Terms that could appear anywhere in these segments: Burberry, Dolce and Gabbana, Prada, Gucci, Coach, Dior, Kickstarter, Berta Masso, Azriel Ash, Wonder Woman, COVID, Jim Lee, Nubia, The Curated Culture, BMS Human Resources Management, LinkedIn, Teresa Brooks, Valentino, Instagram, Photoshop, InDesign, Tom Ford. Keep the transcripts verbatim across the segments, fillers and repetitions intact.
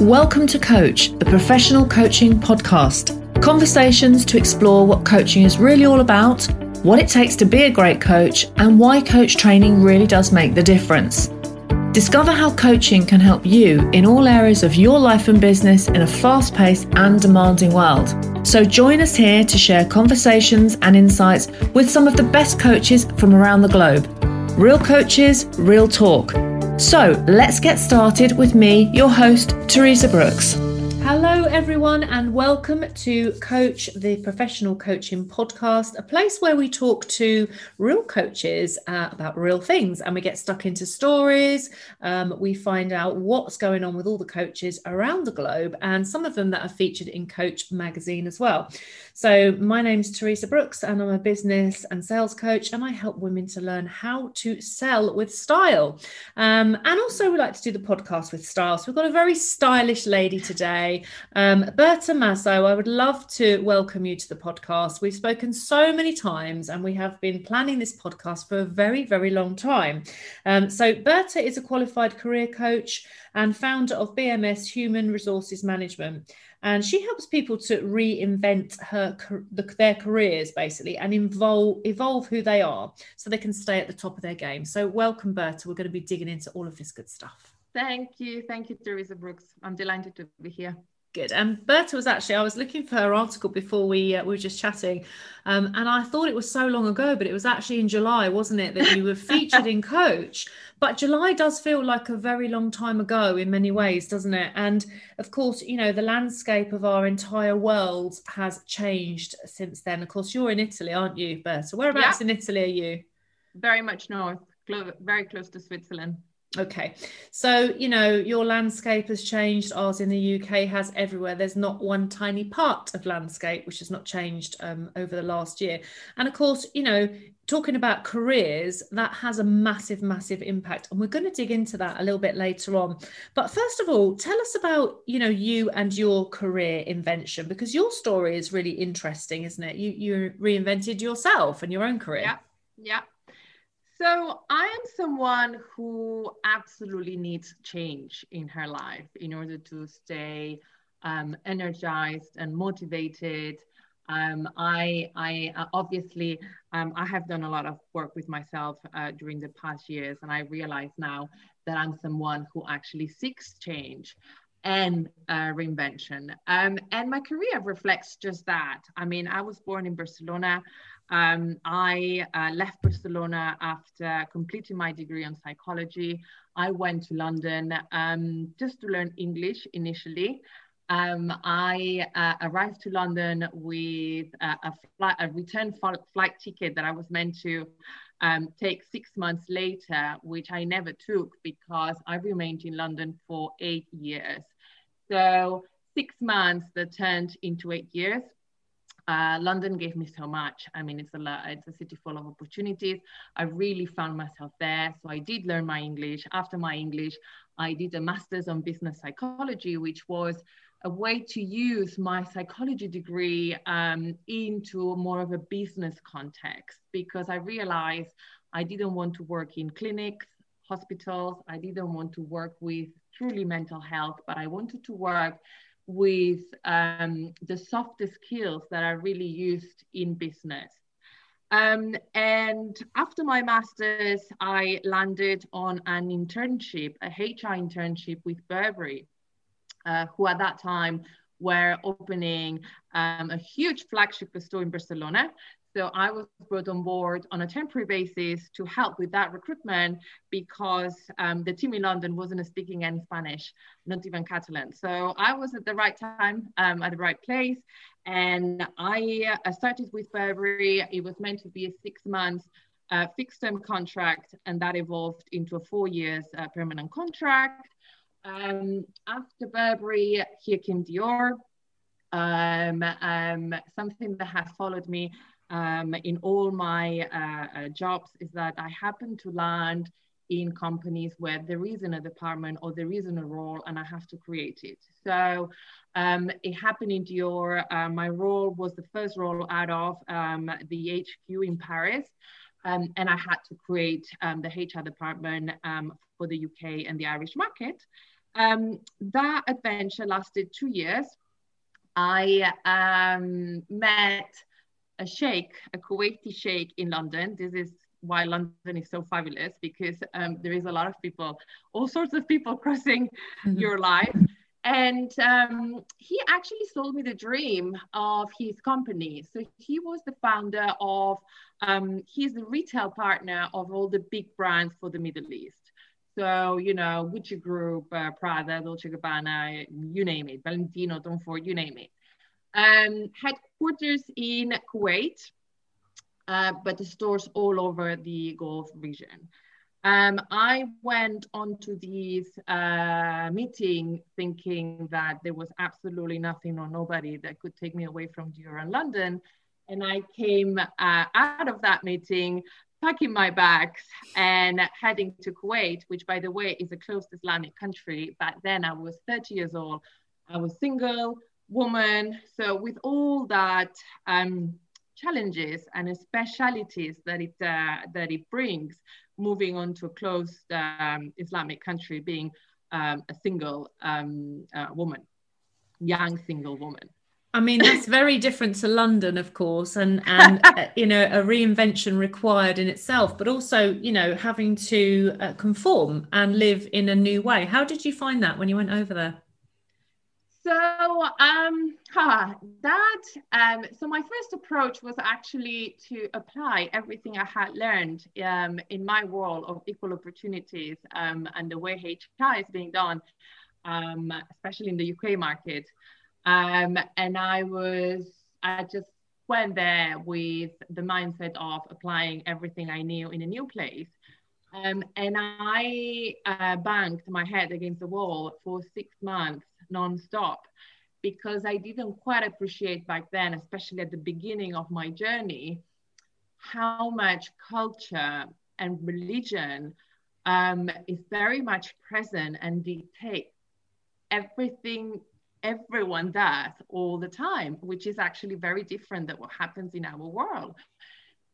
Welcome to Coach, the professional coaching podcast. Conversations to explore what coaching is really all about, what it takes to be a great coach, and why coach training really does make the difference. Discover how coaching can help you in all areas of your life and business in a fast-paced and demanding world. So join us here to share conversations and insights with some of the best coaches from around the globe. Real coaches, real talk. So let's get started with me, your host, Teresa Brooks. Hello, everyone, and welcome to Coach, the professional coaching podcast, a place where we talk to real coaches uh, about real things, and we get stuck into stories. Um, we find out what's going on with all the coaches around the globe, and some of them that are featured in Coach magazine as well. So my name's Teresa Brooks, and I'm a business and sales coach, and I help women to learn how to sell with style. Um, and also we like to do the podcast with style. So we've got a very stylish lady today. Um, Berta Masso, I would love to welcome you to the podcast. We've spoken so many times, and we have been planning this podcast for a very, very long time. Um, so Berta is a qualified career coach and founder of B M S Human Resources Management. And she helps people to reinvent her their careers, basically, and involve, evolve who they are so they can stay at the top of their game. So welcome, Berta. We're going to be digging into all of this good stuff. Thank you. Thank you, Teresa Brooks. I'm delighted to be here. Good. And Berta was actually, I was looking for her article before we uh, we were just chatting, um, and I thought it was so long ago, but it was actually in July, wasn't it, that you were featured in Coach? But July does feel like a very long time ago in many ways, doesn't it? And of course, you know, the landscape of our entire world has changed since then. Of course, you're in Italy, aren't you, Berta? Whereabouts yeah. in Italy are you? Very much north, clo- very close to Switzerland. Okay, so you know your landscape has changed. Ours in the U K has everywhere. There's not one tiny part of landscape which has not changed um, over the last year. And of course, you know, talking about careers, that has a massive, massive impact, and we're going to dig into that a little bit later on. But first of all, tell us about you know you and your career invention, because your story is really interesting, isn't it? You you reinvented yourself and your own career. Yeah. Yeah. So I am someone who absolutely needs change in her life in order to stay um, energized and motivated. Um, I, I uh, obviously, um, I have done a lot of work with myself uh, during the past years, and I realize now that I'm someone who actually seeks change and uh, reinvention. Um, and my career reflects just that. I mean, I was born in Barcelona. Um, I uh, left Barcelona after completing my degree in psychology. I went to London um, just to learn English initially. Um, I uh, arrived to London with a, a, flight, a return flight ticket that I was meant to um, take six months later, which I never took because I remained in London for eight years. So six months that turned into eight years. Uh, London gave me so much. I mean, it's a lot, it's a city full of opportunities. I really found myself there. So I did learn my English. After my English, I did a master's on business psychology, which was a way to use my psychology degree um, into more of a business context, because I realized I didn't want to work in clinics, hospitals. I didn't want to work with truly mental health, but I wanted to work with um, the softer skills that are really used in business. Um, and after my master's, I landed on an internship, a H R internship with Burberry, uh, who at that time were opening um, a huge flagship store in Barcelona. So I was brought on board on a temporary basis to help with that recruitment, because um, the team in London wasn't speaking any Spanish, not even Catalan. So I was at the right time, um, at the right place. And I uh, started with Burberry. It was meant to be a six month uh, fixed term contract, and that evolved into a four years uh, permanent contract. Um, after Burberry, here came Dior, um, um, something that has followed me Um, in all my uh, uh, jobs is that I happen to land in companies where there isn't a department or there isn't a role, and I have to create it. So um, it happened in Dior. Uh, my role was the first role out of um, the H Q in Paris, um, and I had to create um, the H R department um, for the U K and the Irish market. Um, that adventure lasted two years. I um, met a sheikh, a Kuwaiti sheikh in London. This is why London is so fabulous, because um, there is a lot of people, all sorts of people crossing mm-hmm. your life. And um, he actually sold me the dream of his company. So he was the founder of, um, he's the retail partner of all the big brands for the Middle East. So, you know, Gucci Group, uh, Prada, Dolce and Gabbana, you name it, Valentino, Tom Ford, you name it. Um, headquarters in Kuwait, uh, but the stores all over the Gulf region. Um, I went on to this uh, meeting thinking that there was absolutely nothing or nobody that could take me away from Dior and London. And I came uh, out of that meeting, packing my bags and heading to Kuwait, which, by the way, is a closed Islamic country. Back then I was thirty years old. I was single woman. So with all that um, challenges and specialities that it, uh, that it brings, moving on to a closed um, Islamic country, being um, a single um, uh, woman, young single woman. I mean, that's very different to London, of course, and, and uh, you know, a reinvention required in itself, but also, you know, having to uh, conform and live in a new way. How did you find that when you went over there? So um, ah, that, um, so my first approach was actually to apply everything I had learned um, in my world of equal opportunities um, and the way H R is being done, um, especially in the U K market. Um, and I was, I just went there with the mindset of applying everything I knew in a new place. Um, and I uh, banged my head against the wall for six months nonstop, because I didn't quite appreciate back then, especially at the beginning of my journey, how much culture and religion um, is very much present and dictates everything everyone does all the time, which is actually very different than what happens in our world.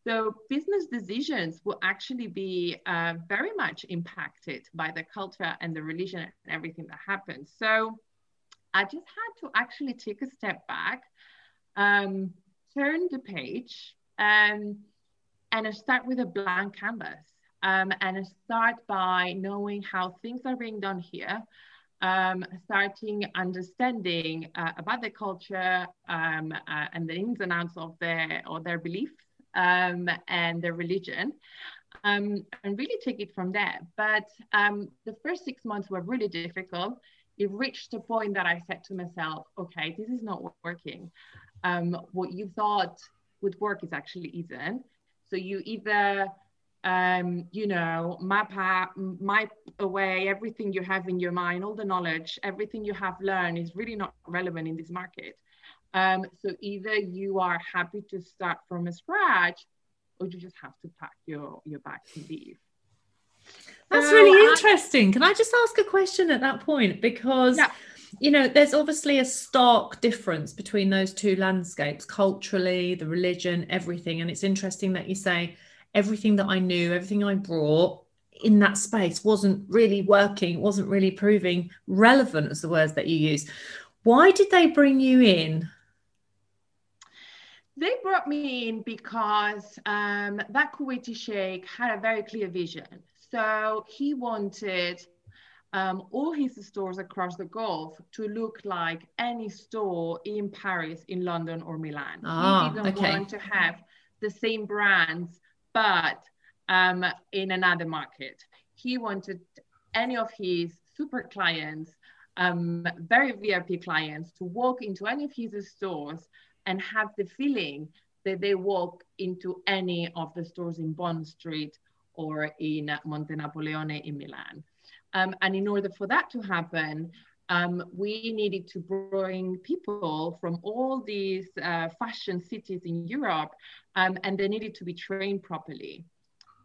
So business decisions will actually be uh, very much impacted by the culture and the religion and everything that happens. So I just had to actually take a step back, um, turn the page, um, and I start with a blank canvas. Um, and I start by knowing how things are being done here, um, starting understanding uh, about the culture um, uh, and the ins and outs of their, or their beliefs. Um, and their religion, um, and really take it from there. But um, the first six months were really difficult. It reached a point that I said to myself, okay, this is not working. Um, what you thought would work is actually isn't. So you either, um, you know, map out, map away everything you have in your mind, all the knowledge, everything you have learned is really not relevant in this market. Um, so either you are happy to start from scratch, or you just have to pack your, your bags and leave. That's so really interesting. I, Can I just ask a question at that point? Because, yeah. you know, there's obviously a stark difference between those two landscapes, culturally, the religion, everything. And it's interesting that you say everything that I knew, everything I brought in that space wasn't really working, wasn't really proving relevant, as the words that you use. Why did they bring you in? They brought me in because um, that Kuwaiti sheikh had a very clear vision. So he wanted um, all his stores across the Gulf to look like any store in Paris, in London or Milan. Ah, he didn't okay. want to have the same brands, but um, in another market. He wanted any of his super clients, um, very V I P clients, to walk into any of his stores and have the feeling that they walk into any of the stores in Bond Street or in Monte Napoleone in Milan. Um, and in order for that to happen, um, we needed to bring people from all these uh, fashion cities in Europe, um, and they needed to be trained properly.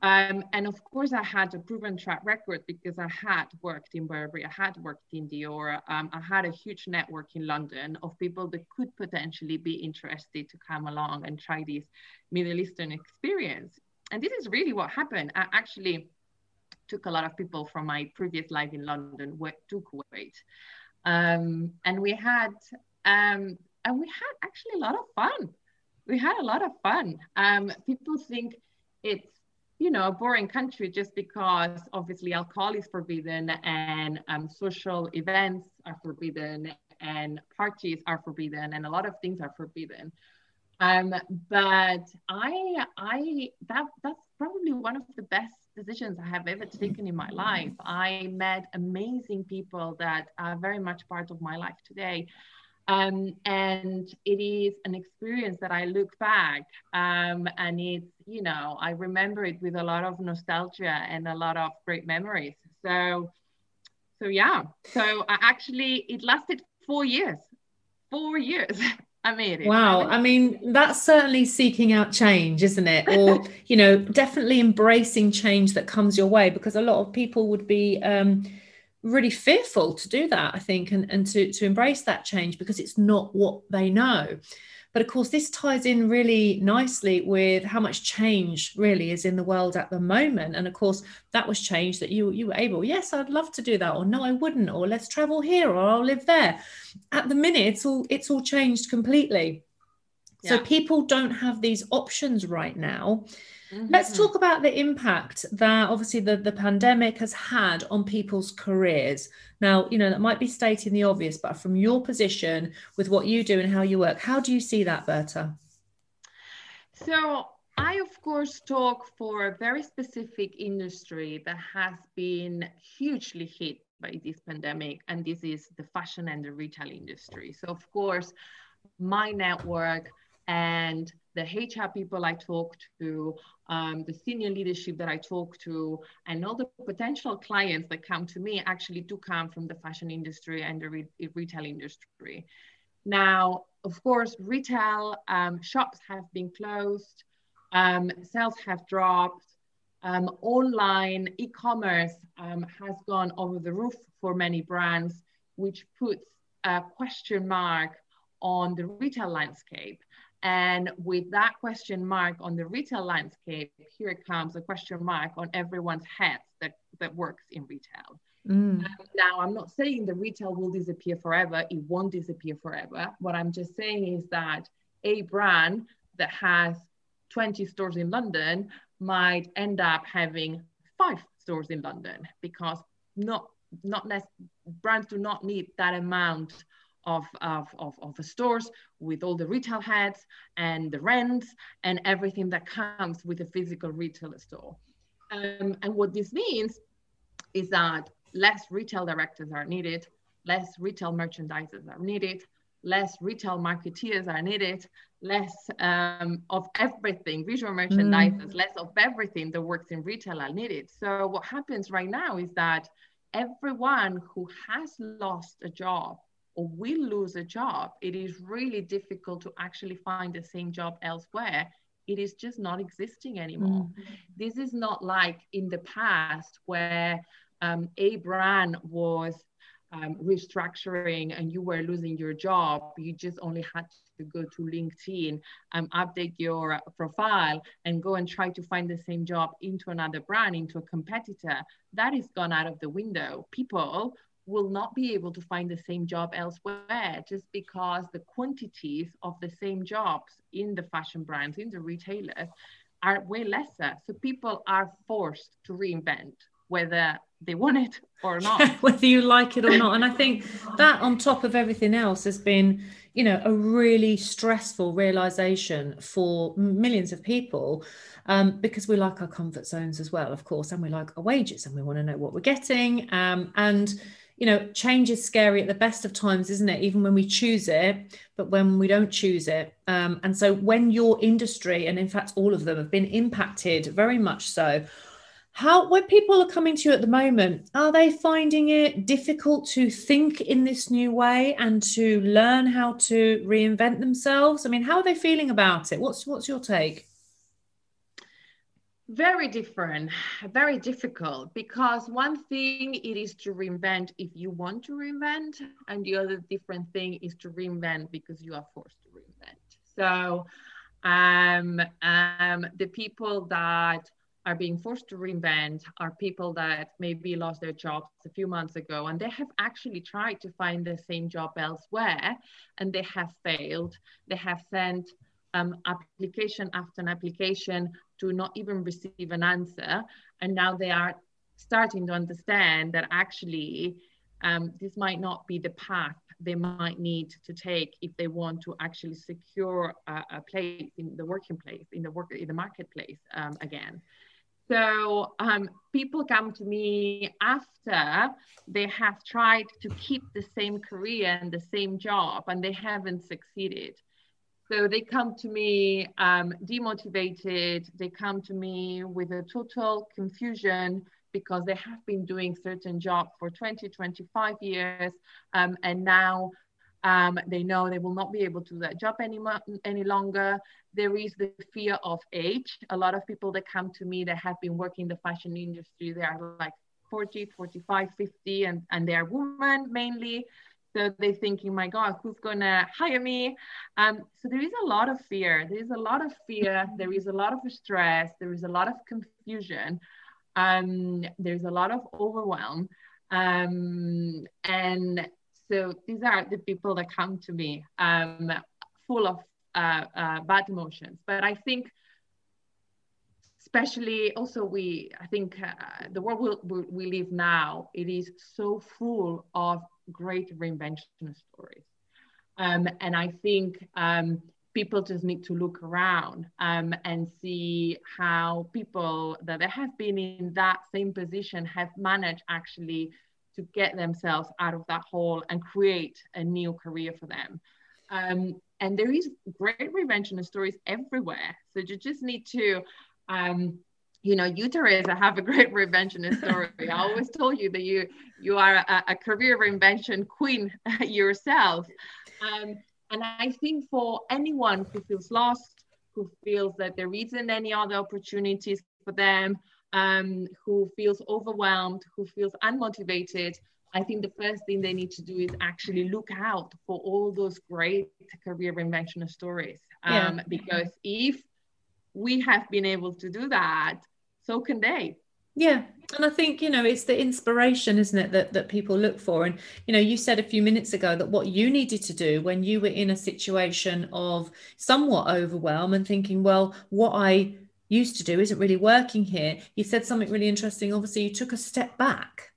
Um, and of course, I had a proven track record because I had worked in Burberry, I had worked in Dior, um, I had a huge network in London of people that could potentially be interested to come along and try this Middle Eastern experience. And this is really what happened. I actually took a lot of people from my previous life in London to Kuwait. Um, and we had, um, and we had actually a lot of fun. We had a lot of fun. Um, people think it's, you know, a boring country just because obviously alcohol is forbidden and um, social events are forbidden and parties are forbidden and a lot of things are forbidden. Um, but I, I, that, that's probably one of the best decisions I have ever taken in my life. I met amazing people that are very much part of my life today. Um, and it is an experience that I look back um, and it's, you know, I remember it with a lot of nostalgia and a lot of great memories. So, so yeah, so I actually, it lasted four years, four years. I mean, wow. I mean, that's certainly seeking out change, isn't it? Or, you know, definitely embracing change that comes your way, because a lot of people would be um, really fearful to do that, I think, and, and to, to embrace that change because it's not what they know. But of course, this ties in really nicely with how much change really is in the world at the moment. And of course, that was change that you, you were able, yes, I'd love to do that, or no, I wouldn't, or let's travel here, or I'll live there. At the minute, it's all it's all changed completely. Yeah. So people don't have these options right now. Mm-hmm. Let's talk about the impact that obviously the, the pandemic has had on people's careers. Now, you know, that might be stating the obvious, but from your position with what you do and how you work, how do you see that, Berta? So I, of course, talk for a very specific industry that has been hugely hit by this pandemic, and this is the fashion and the retail industry. So, of course, my network and the H R people I talk to, um, the senior leadership that I talk to, and all the potential clients that come to me actually do come from the fashion industry and the re retail industry. Now, of course, retail um, shops have been closed, um, sales have dropped, um, online e-commerce um, has gone over the roof for many brands, which puts a question mark on the retail landscape. And with that question mark on the retail landscape, here comes a question mark on everyone's heads that, that works in retail. Mm. Um, now, I'm not saying the retail will disappear forever. It won't disappear forever. What I'm just saying is that a brand that has twenty stores in London might end up having five stores in London, because not, not less, brands do not need that amount of of of, of the stores with all the retail heads and the rents and everything that comes with a physical retail store. Um, and what this means is that less retail directors are needed, less retail merchandisers are needed, less retail marketeers are needed, less um, of everything, visual merchandisers, mm. less of everything that works in retail are needed. So what happens right now is that everyone who has lost a job or will lose a job, it is really difficult to actually find the same job elsewhere. It is just not existing anymore. Mm-hmm. This is not like in the past where um, a brand was um, restructuring and you were losing your job. You just only had to go to LinkedIn, um, update your profile and go and try to find the same job into another brand, into a competitor. That is gone out of the window. People will not be able to find the same job elsewhere just because the quantities of the same jobs in the fashion brands, in the retailers, are way lesser. So people are forced to reinvent, whether they want it or not. Whether you like it or not. And I think that on top of everything else has been, you know, a really stressful realization for millions of people, um, because we like our comfort zones as well, of course, and we like our wages and we want to know what we're getting. Um, and you know, change is scary at the best of times, isn't it? Even when we choose it, but when we don't choose it. Um, and so when your industry, and in fact, all of them have been impacted very much so, how, when people are coming to you at the moment, are they finding it difficult to think in this new way and to learn how to reinvent themselves? I mean, how are they feeling about it? What's, what's your take? Very different, very difficult, because one thing it is to reinvent if you want to reinvent, and the other different thing is to reinvent because you are forced to reinvent. So um, um, the people that are being forced to reinvent, are people that maybe lost their jobs a few months ago, and they have actually tried to find the same job elsewhere, and they have failed. They have sent um, application after an application to not even receive an answer. And now they are starting to understand that actually um, this might not be the path they might need to take if they want to actually secure a, a place in the working place, in the work, in the marketplace um, again. So um, people come to me after they have tried to keep the same career and the same job, and they haven't succeeded. So they come to me um, demotivated. They come to me with a total confusion because they have been doing certain job for twenty, twenty-five years, um, and now um, they know they will not be able to do that job any, any longer. There is the fear of age. A lot of people that come to me that have been working in the fashion industry, they are like forty, forty-five, fifty, and, and they are women mainly. So they're thinking, my God, who's gonna hire me? Um, so there is a lot of fear. There is a lot of fear. There is a lot of stress. There is a lot of confusion. Um, there's a lot of overwhelm. Um, and so these are the people that come to me um, full of uh, uh, bad emotions. But I think especially also we, I think uh, the world we, we live now, it is so full of great reinvention stories. Um, and I think um, people just need to look around um, and see how people that have been in that same position have managed actually to get themselves out of that hole and create a new career for them. Um, and there is great reinvention stories everywhere. So you just need to, um, you know, you, Teresa, have a great reinvention story. I always told you that you, you are a, a career reinvention queen yourself. Um, And I think for anyone who feels lost, who feels that there isn't any other opportunities for them, um, who feels overwhelmed, who feels unmotivated, I think the first thing they need to do is actually look out for all those great career reinvention stories. Um, yeah. Because if we have been able to do that, so can they. Yeah. And I think, you know, it's the inspiration, isn't it, that, that people look for. And, you know, you said a few minutes ago that what you needed to do when you were in a situation of somewhat overwhelm and thinking, well, what I used to do isn't really working here. You said something really interesting. Obviously, you took a step back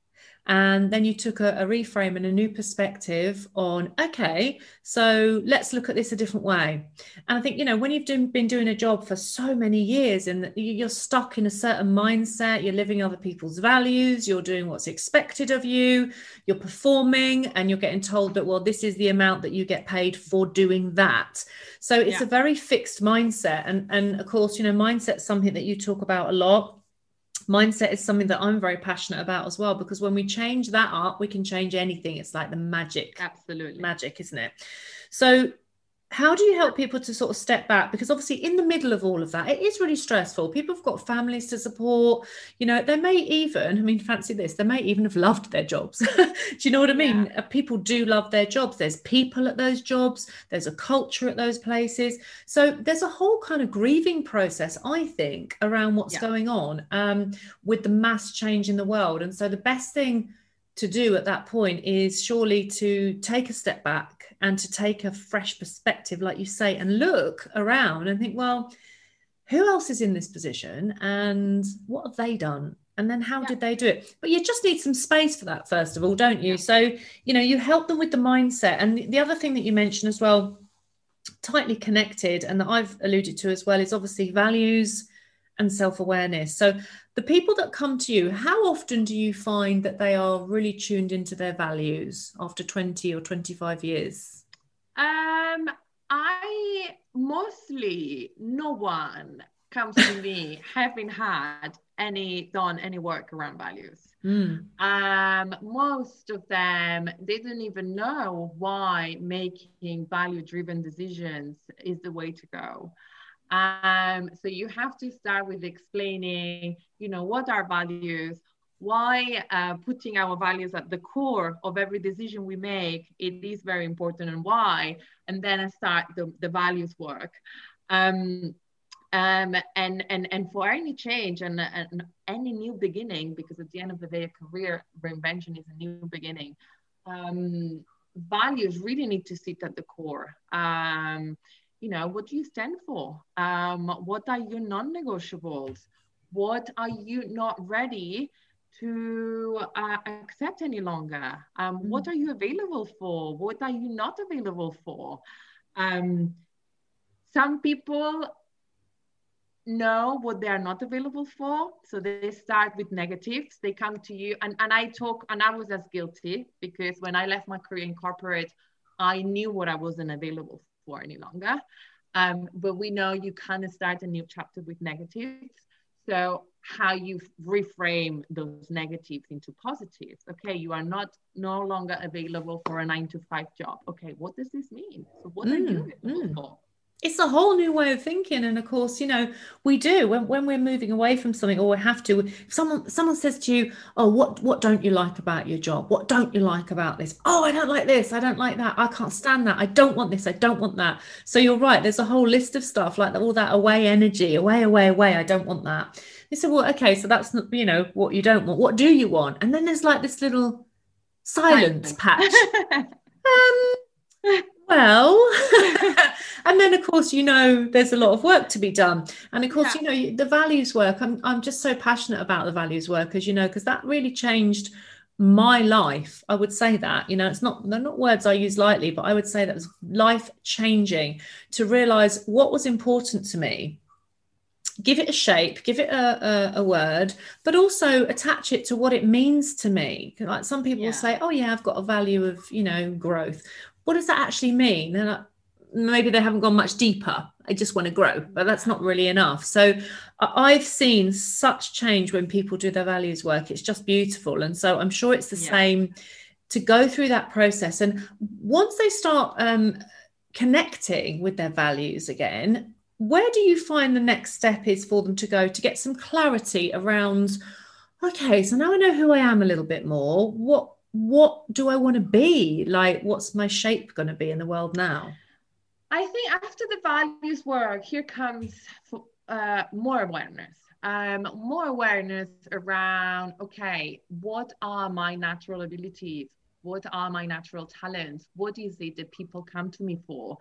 and then you took a, a reframe and a new perspective on, OK, so let's look at this a different way. And I think, you know, when you've do, been doing a job for so many years and you're stuck in a certain mindset, you're living other people's values, you're doing what's expected of you, you're performing and you're getting told that, well, this is the amount that you get paid for doing that. So it's yeah. a very fixed mindset. And, and of course, you know, mindset's something that you talk about a lot. Mindset is something that I'm very passionate about as well, because when we change that up, we can change anything. It's like the magic, absolutely magic, isn't it? So how do you help people to sort of step back? Because obviously in the middle of all of that, it is really stressful. People have got families to support. You know, they may even, I mean, fancy this, they may even have loved their jobs. Do you know what I mean? Yeah. People do love their jobs. There's people at those jobs. There's a culture at those places. So there's a whole kind of grieving process, I think, around what's yeah. going on um, with the mass change in the world. And so the best thing to do at that point is surely to take a step back and to take a fresh perspective, like you say, and look around and think, well, who else is in this position and what have they done? And then how yeah. did they do it? But you just need some space for that, first of all, don't you? Yeah. So, you know, you help them with the mindset. And the other thing that you mentioned as well, tightly connected, and that I've alluded to as well, is obviously values and self-awareness. So the people that come to you, how often do you find that they are really tuned into their values after twenty or twenty-five years? Um, I mostly, no one comes to me having had any, done any work around values. Mm. Um, most of them, they don't even know why making value-driven decisions is the way to go. Um, so you have to start with explaining, you know, what are values, why uh, putting our values at the core of every decision we make, it is very important and why, and then I start the, the values work. Um, um, and, and, and for any change and, and any new beginning, because at the end of the day, a career reinvention is a new beginning. Um, values really need to sit at the core. Um, you know, what do you stand for? Um, what are your non-negotiables? What are you not ready to uh, accept any longer? Um, mm-hmm. What are you available for? What are you not available for? Um, some people know what they are not available for, so they start with negatives. They come to you, and, and I talk, and I was as guilty, because when I left my career in corporate, I knew what I wasn't available for any longer. Um, but we know you kind of start a new chapter with negatives. So how you reframe those negatives into positives. Okay, you are not no longer available for a nine to five job. Okay, what does this mean? So what mm, are you available mm. for? It's a whole new way of thinking. And of course, you know, we do when, when we're moving away from something, or we have to, if someone, someone says to you, oh, what, what don't you like about your job? What don't you like about this? Oh, I don't like this. I don't like that. I can't stand that. I don't want this. I don't want that. So you're right. There's a whole list of stuff like all that away energy, away, away, away. I don't want that. They say, well, okay, so that's not, you know, what you don't want. What do you want? And then there's like this little silence, silence. patch. um, Well, and then, of course, you know, there's a lot of work to be done. And of course, yeah. you know, the values work. I'm, I'm just so passionate about the values work, as you know, because that really changed my life. I would say that, you know, it's not, they're not words I use lightly, but I would say that was life changing to realize what was important to me. Give it a shape, give it a, a, a word, but also attach it to what it means to me. Like some people yeah. will say, oh, yeah, I've got a value of, you know, growth. What does that actually mean? And I, maybe they haven't gone much deeper. I just want to grow, but that's not really enough. So I've seen such change when people do their values work. It's just beautiful. And so I'm sure it's the yeah. same to go through that process. And once they start um, connecting with their values again, where do you find the next step is for them to go to get some clarity around, okay, so now I know who I am a little bit more. What, What do I want to be? Like, what's my shape going to be in the world now? I think after the values work, here comes uh, more awareness, um, more awareness around, okay, what are my natural abilities? What are my natural talents? What is it that people come to me for?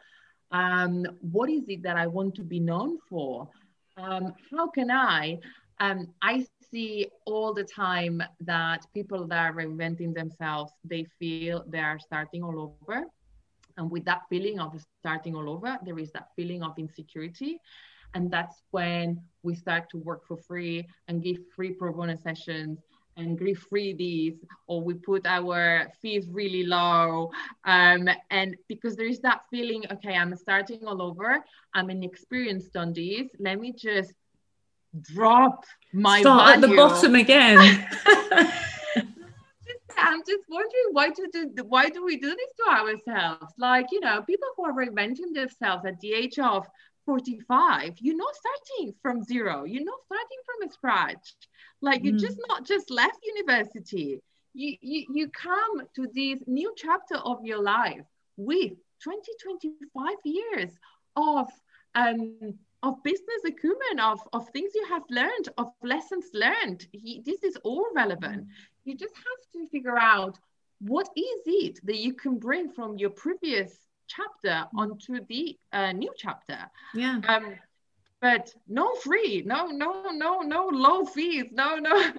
Um, what is it that I want to be known for? Um, how can I, um, I see all the time that people that are reinventing themselves, they feel they are starting all over. And with that feeling of starting all over, there is that feeling of insecurity. And that's when we start to work for free and give free pro bono sessions and give free these, or we put our fees really low. Um, and because there is that feeling, okay, I'm starting all over. I'm inexperienced on this. Let me just drop my Start value. At the bottom again. I'm just wondering why do, do why do we do this to ourselves? Like, you know, people who are reinventing themselves at the age of forty-five, you're not starting from zero. You're not starting from scratch. Like, you mm. just not just left university. You, you you come to this new chapter of your life with twenty, twenty-five years of um. of business acumen, of, of things you have learned, of lessons learned. He, this is all relevant. You just have to figure out what is it that you can bring from your previous chapter onto the uh, new chapter. Yeah. Um, but no free, no, no, no, no low fees, no, no.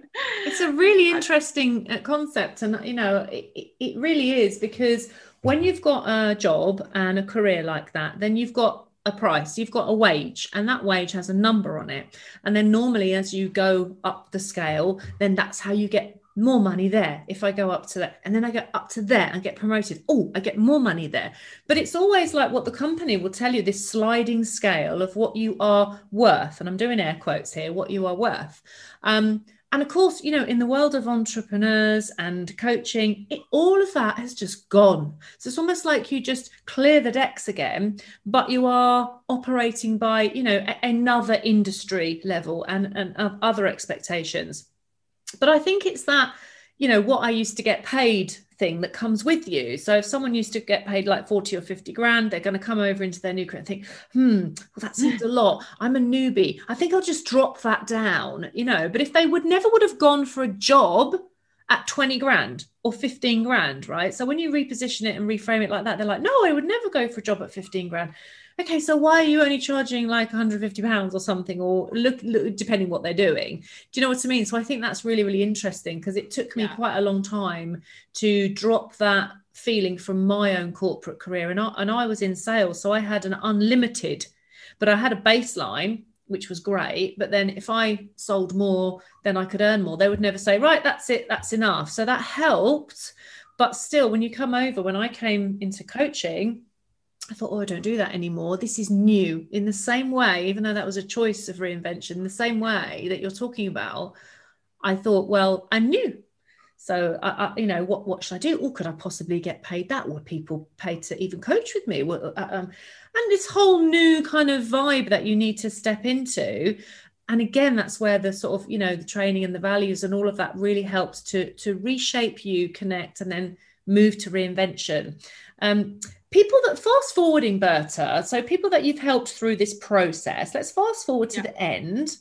It's a really interesting concept. And, you know, it, it really is, because when you've got a job and a career like that, then you've got a price, you've got a wage, and that wage has a number on it. And then normally as you go up the scale, then that's how you get more money there. If I go up to that, and then I go up to there and get promoted, oh, I get more money there. But it's always like what the company will tell you, this sliding scale of what you are worth. And I'm doing air quotes here, what you are worth. Um, and of course, you know, in the world of entrepreneurs and coaching, it, all of that has just gone. So it's almost like you just clear the decks again, but you are operating by, you know, a, another industry level and, and other expectations. But I think it's that you know, what I used to get paid thing that comes with you. So if someone used to get paid like forty or fifty grand, they're going to come over into their new career and think, hmm, well, that seems a lot. I'm a newbie. I think I'll just drop that down, you know. But if they would never would have gone for a job at twenty grand or fifteen grand, right? So when you reposition it and reframe it like that, they're like, no, I would never go for a job at fifteen grand. Okay, so why are you only charging like one hundred fifty pounds or something, or look, look, depending what they're doing? Do you know what I mean? So I think that's really, really interesting, because it took me yeah. quite a long time to drop that feeling from my own corporate career. And I, and I was in sales, so I had an unlimited, but I had a baseline, which was great. But then if I sold more, then I could earn more. They would never say, right, that's it, that's enough. So that helped. But still, when you come over, when I came into coaching, I thought, oh, I don't do that anymore. This is new. In the same way, even though that was a choice of reinvention, the same way that you're talking about, I thought, well, I'm new. So, I, I, you know, what what should I do? Or could I possibly get paid that? Were people paid to even coach with me? Well, uh, um, and this whole new kind of vibe that you need to step into. And again, that's where the sort of, you know, the training and the values and all of that really helps to, to reshape you, connect, and then move to reinvention. Um, people that fast forwarding, Berta, so people that you've helped through this process, let's fast forward to yeah. the end.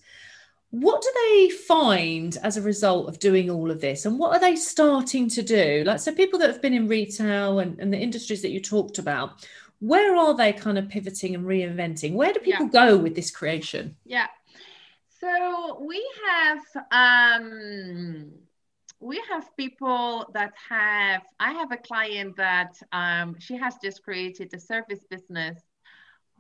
What do they find as a result of doing all of this? And what are they starting to do? Like, so people that have been in retail and, and the industries that you talked about, where are they kind of pivoting and reinventing? Where do people yeah. go with this creation? Yeah. So we have, um, we have people that have, I have a client that um, she has just created a service business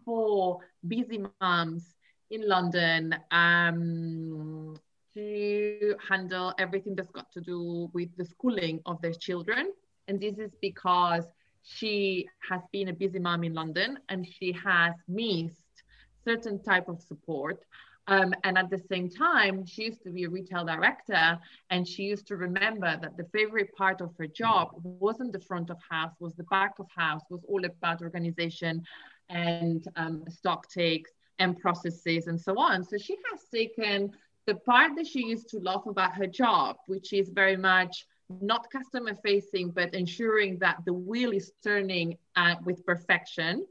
for busy moms in London, um, to handle everything that's got to do with the schooling of their children. And this is because she has been a busy mom in London and she has missed certain type of support. Um, and at the same time, she used to be a retail director, and she used to remember that the favorite part of her job wasn't the front of house, was the back of house, was all about organization and um, stock takes and processes and so on. So she has taken the part that she used to love about her job, which is very much not customer facing, but ensuring that the wheel is turning uh, with perfection.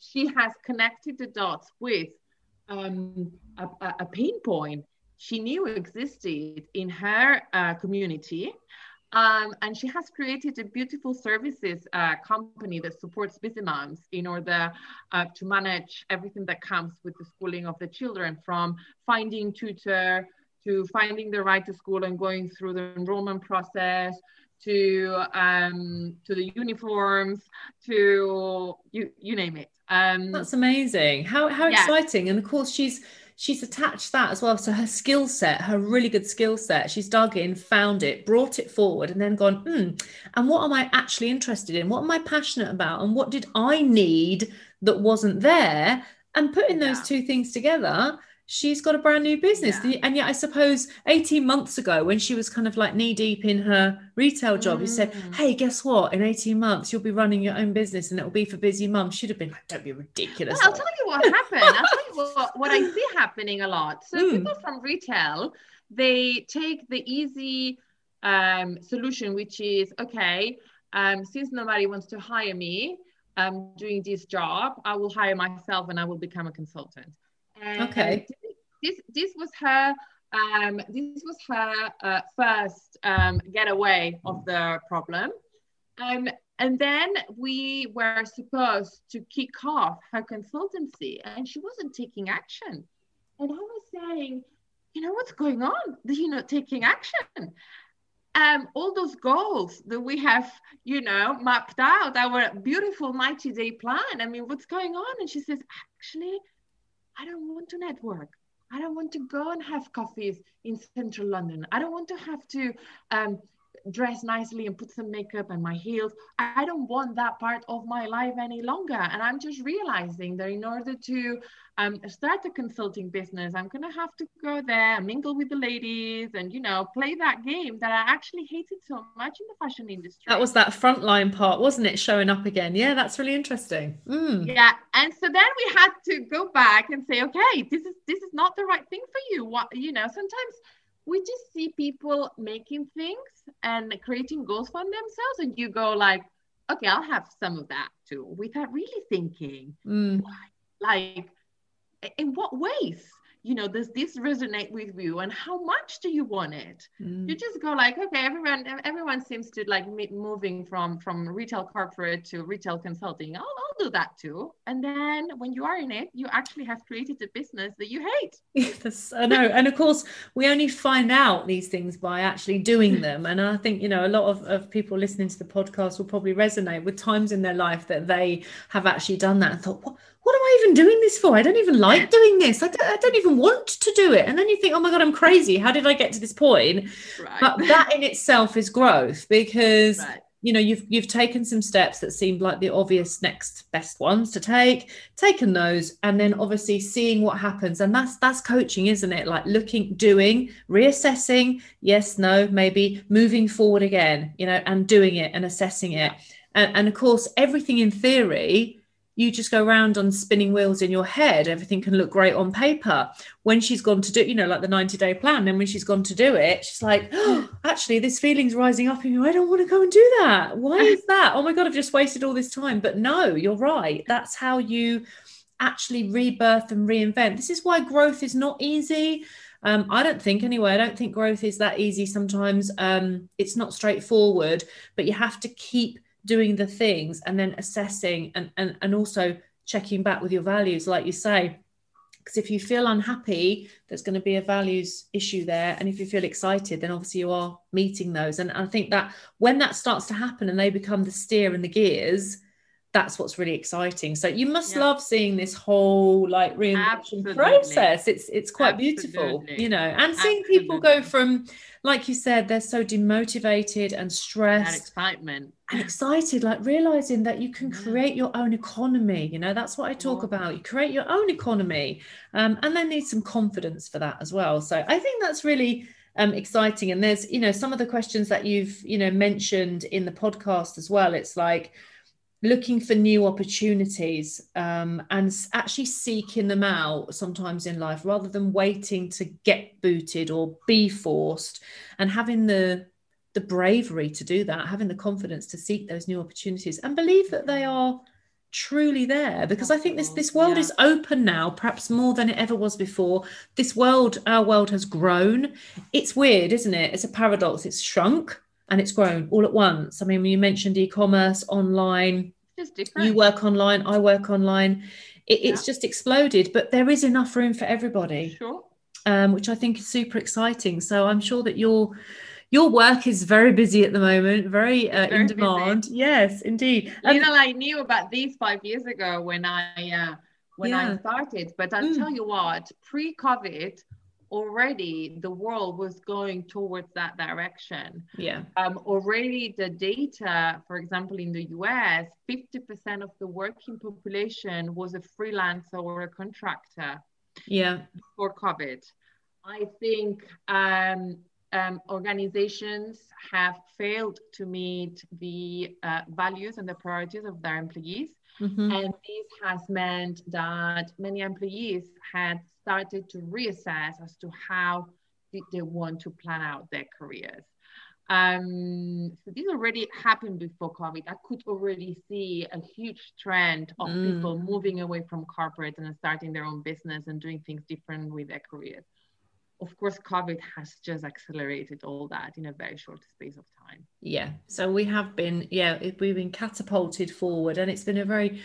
She has connected the dots with um, a, a pain point she knew existed in her uh, community. Um, and she has created a beautiful services uh, company that supports busy moms in order uh, to manage everything that comes with the schooling of the children, from finding tutor to finding the right to school and going through the enrollment process, to um, to the uniforms, to you you name it. Um, That's amazing. How how yeah. exciting! And of course, she's. She's attached that as well. So her skill set, her really good skill set, she's dug in, found it, brought it forward, and then gone, hmm, and what am I actually interested in? What am I passionate about? And what did I need that wasn't there? And putting yeah. those two things together, she's got a brand new business. Yeah. And yet I suppose eighteen months ago, when she was kind of like knee deep in her retail job, mm. you said, hey, guess what? In eighteen months, you'll be running your own business and it'll be for busy mums. She'd have been like, don't be ridiculous. Well, I'll tell you what happened. I'll tell What, what I see happening a lot. So mm. people from retail, they take the easy um, solution, which is, okay, um, since nobody wants to hire me, I'm doing this job, I will hire myself and I will become a consultant. And okay. This, this was her, um, this was her uh, first um, getaway of the problem. Um, And then we were supposed to kick off her consultancy and she wasn't taking action. And I was saying, you know, what's going on? You're not taking action. Um, all those goals that we have, you know, mapped out, our beautiful ninety day plan. I mean, what's going on? And she says, actually, I don't want to network. I don't want to go and have coffees in central London. I don't want to have to... Um, dress nicely and put some makeup and my heels. I don't want that part of my life any longer. And I'm just realizing that in order to um, start a consulting business, I'm going to have to go there and mingle with the ladies and, you know, play that game that I actually hated so much in the fashion industry. That was that frontline part, wasn't it? Showing up again. Yeah, that's really interesting. Mm. Yeah. And so then we had to go back and say, okay, this is, this is not the right thing for you. What, you know, sometimes we just see people making things and creating goals for themselves, and you go like, okay, I'll have some of that too, without really thinking, mm. like, in what ways, you know, does this resonate with you and how much do you want it? Mm. You just go like, okay, everyone, everyone seems to like moving from, from retail corporate to retail consulting. I'll, I'll do that too. And then when you are in it, you actually have created a business that you hate. Yes, I know. And of course we only find out these things by actually doing them. And I think, you know, a lot of, of people listening to the podcast will probably resonate with times in their life that they have actually done that and thought, what, what am I even doing this for? I don't even like doing this. I don't, I don't even want to do it. And then you think, oh my God, I'm crazy. How did I get to this point? Right. But that in itself is growth, because, right. you know, you've, you've taken some steps that seemed like the obvious next best ones to take, taken those, and then obviously seeing what happens. And that's, that's coaching, isn't it? Like looking, doing, reassessing, yes, no, maybe moving forward again, you know, and doing it and assessing it. And, and of course, everything in theory, you just go around on spinning wheels in your head. Everything can look great on paper. When she's gone to do, you know, like the ninety day plan, then when she's gone to do it, she's like, oh, actually this feeling's rising up in me. I don't want to go and do that. Why is that? Oh my God, I've just wasted all this time. But no, you're right. That's how you actually rebirth and reinvent. This is why growth is not easy. Um, I don't think anyway, I don't think growth is that easy sometimes. Um, it's not straightforward, but you have to keep doing the things and then assessing and, and, and also checking back with your values, like you say, because if you feel unhappy, there's going to be a values issue there. And if you feel excited, then obviously you are meeting those. And I think that when that starts to happen and they become the steer and the gears, that's what's really exciting. So you must yeah. love seeing this whole like reinvention process. It's it's quite Absolutely. Beautiful, you know, and seeing Absolutely. People go from, like you said, they're so demotivated and stressed. And excitement. And excited, like realizing that you can create your own economy. You know, that's what I talk oh. about. You create your own economy. Um, and they need some confidence for that as well. So I think that's really um, exciting. And there's, you know, some of the questions that you've, you know, mentioned in the podcast as well. It's like, looking for new opportunities um, and actually seeking them out sometimes in life rather than waiting to get booted or be forced, and having the the bravery to do that, having the confidence to seek those new opportunities and believe that they are truly there, because I think this this world yeah. is open now, perhaps more than it ever was before. This world, our world has grown. It's weird, isn't it? It's a paradox. It's shrunk and it's grown all at once. I mean, you mentioned e-commerce, online. It's different. You work online, I work online. It, yeah. It's just exploded, but there is enough room for everybody, sure. um, which I think is super exciting. So I'm sure that your your work is very busy at the moment, very, uh, very in demand. Busy. Yes, indeed. Um, you know, I knew about these five years ago when I uh, when yeah. I started, but I'll mm. tell you what, pre-COVID, already the world was going towards that direction. Yeah. Um, already the data, for example, in the U S, fifty percent of the working population was a freelancer or a contractor. Yeah. Before COVID. I think um, um, organizations have failed to meet the uh, values and the priorities of their employees. Mm-hmm. And this has meant that many employees had started to reassess as to how did they want to plan out their careers. Um, so this already happened before COVID. I could already see a huge trend of mm. people moving away from corporate and starting their own business and doing things different with their careers. Of course, COVID has just accelerated all that in a very short space of time. Yeah. So we have been, yeah, we've been catapulted forward, and it's been a very,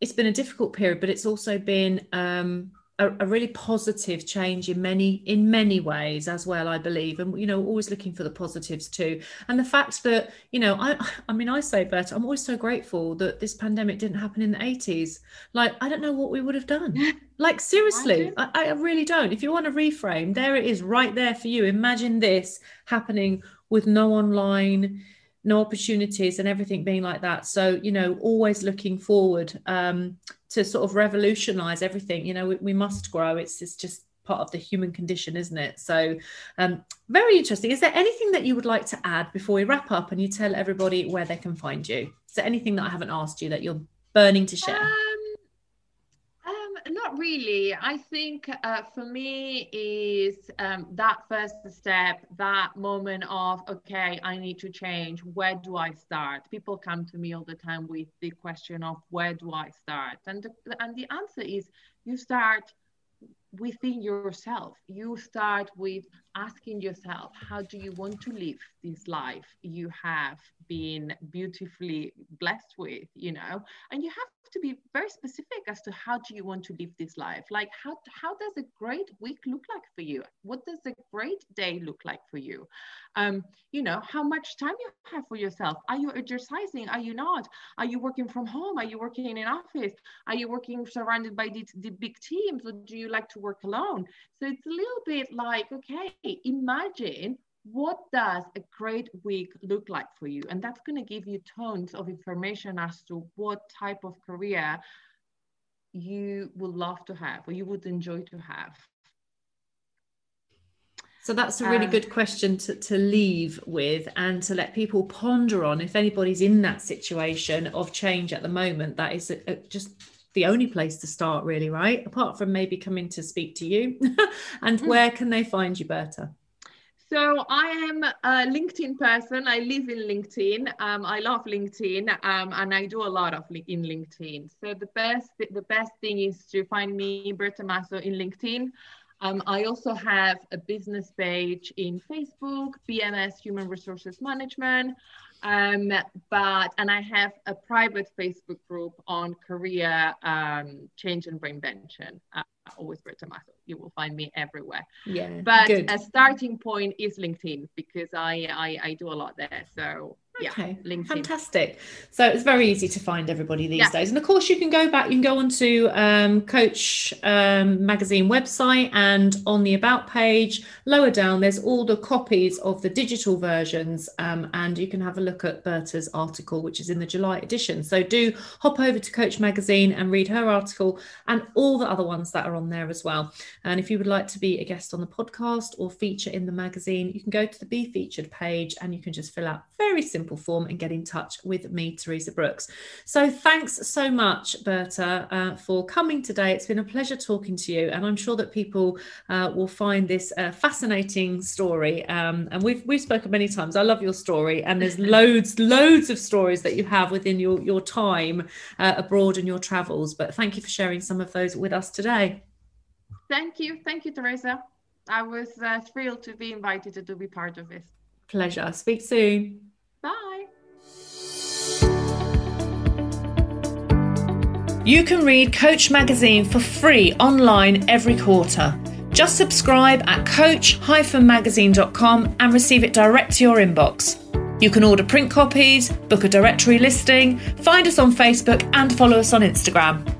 it's been a difficult period, but it's also been um, a, a really positive change in many, in many ways as well, I believe. And, you know, always looking for the positives too. And the fact that, you know, I, I mean, I say, Berta, I'm always so grateful that this pandemic didn't happen in the eighties. Like, I don't know what we would have done. Like, seriously, I, I really don't. If you want to reframe, there it is right there for you. Imagine this happening with no online, no opportunities and everything being like that. So, you know, always looking forward um, to sort of revolutionize everything. You know, we, we must grow. It's, it's just part of the human condition, isn't it? So um, very interesting. Is there anything that you would like to add before we wrap up and you tell everybody where they can find you? Is there anything that I haven't asked you that you're burning to share? Um, not really. I think uh, for me is um, that first step, that moment of, okay, I need to change. Where do I start? People come to me all the time with the question of where do I start? And the, and the answer is you start within yourself. You start with asking yourself, how do you want to live this life you have been beautifully blessed with, you know? And you have to be very specific as to how do you want to live this life. Like, how how does a great week look like for you? What does a great day look like for you? Um, you know, how much time you have for yourself? Are you exercising? Are you not? Are you working from home? Are you working in an office? Are you working surrounded by the, the big teams, or do you like to work alone? So it's a little bit like, okay, imagine what does a great week look like for you? And that's going to give you tons of information as to what type of career you would love to have or you would enjoy to have. So that's a really um, good question to, to leave with and to let people ponder on. If anybody's in that situation of change at the moment, that is a, a, just the only place to start really, right? Apart from maybe coming to speak to you. And mm. where can they find you, Berta? So I am a LinkedIn person. I live in LinkedIn. Um, I love LinkedIn, um, and I do a lot of li- in LinkedIn. So the best, the best thing is to find me, Berta Masso, in LinkedIn. Um, I also have a business page in Facebook, B M S Human Resources Management, um, but and I have a private Facebook group on career um, change and reinvention. Uh, always Berta Masso. You will find me everywhere. Yeah, but good. A starting point is LinkedIn because I I, I do a lot there. So. Okay, yeah, fantastic. So it's very easy to find everybody these yeah. days. And of course you can go back, you can go onto um, Coach um, magazine website, and on the about page lower down there's all the copies of the digital versions, um, and you can have a look at Berta's article which is in the July edition. So do hop over to Coach magazine and read her article and all the other ones that are on there as well. And if you would like to be a guest on the podcast or feature in the magazine, you can go to the Be Featured page and you can just fill out very simple form and get in touch with me, Teresa Brooks. So thanks so much, Berta, uh, for coming today. It's been a pleasure talking to you, and I'm sure that people uh, will find this a uh, fascinating story. Um, and we've we've spoken many times. I love your story, and there's loads loads of stories that you have within your your time uh, abroad and your travels. But thank you for sharing some of those with us today. Thank you, thank you, Teresa. I was uh, thrilled to be invited to, to be part of this. Pleasure. Speak soon. Bye. You can read Coach magazine for free online every quarter. Just subscribe at coach dash magazine dot com and receive it direct to your inbox. You can order print copies, book a directory listing, find us on Facebook and follow us on Instagram.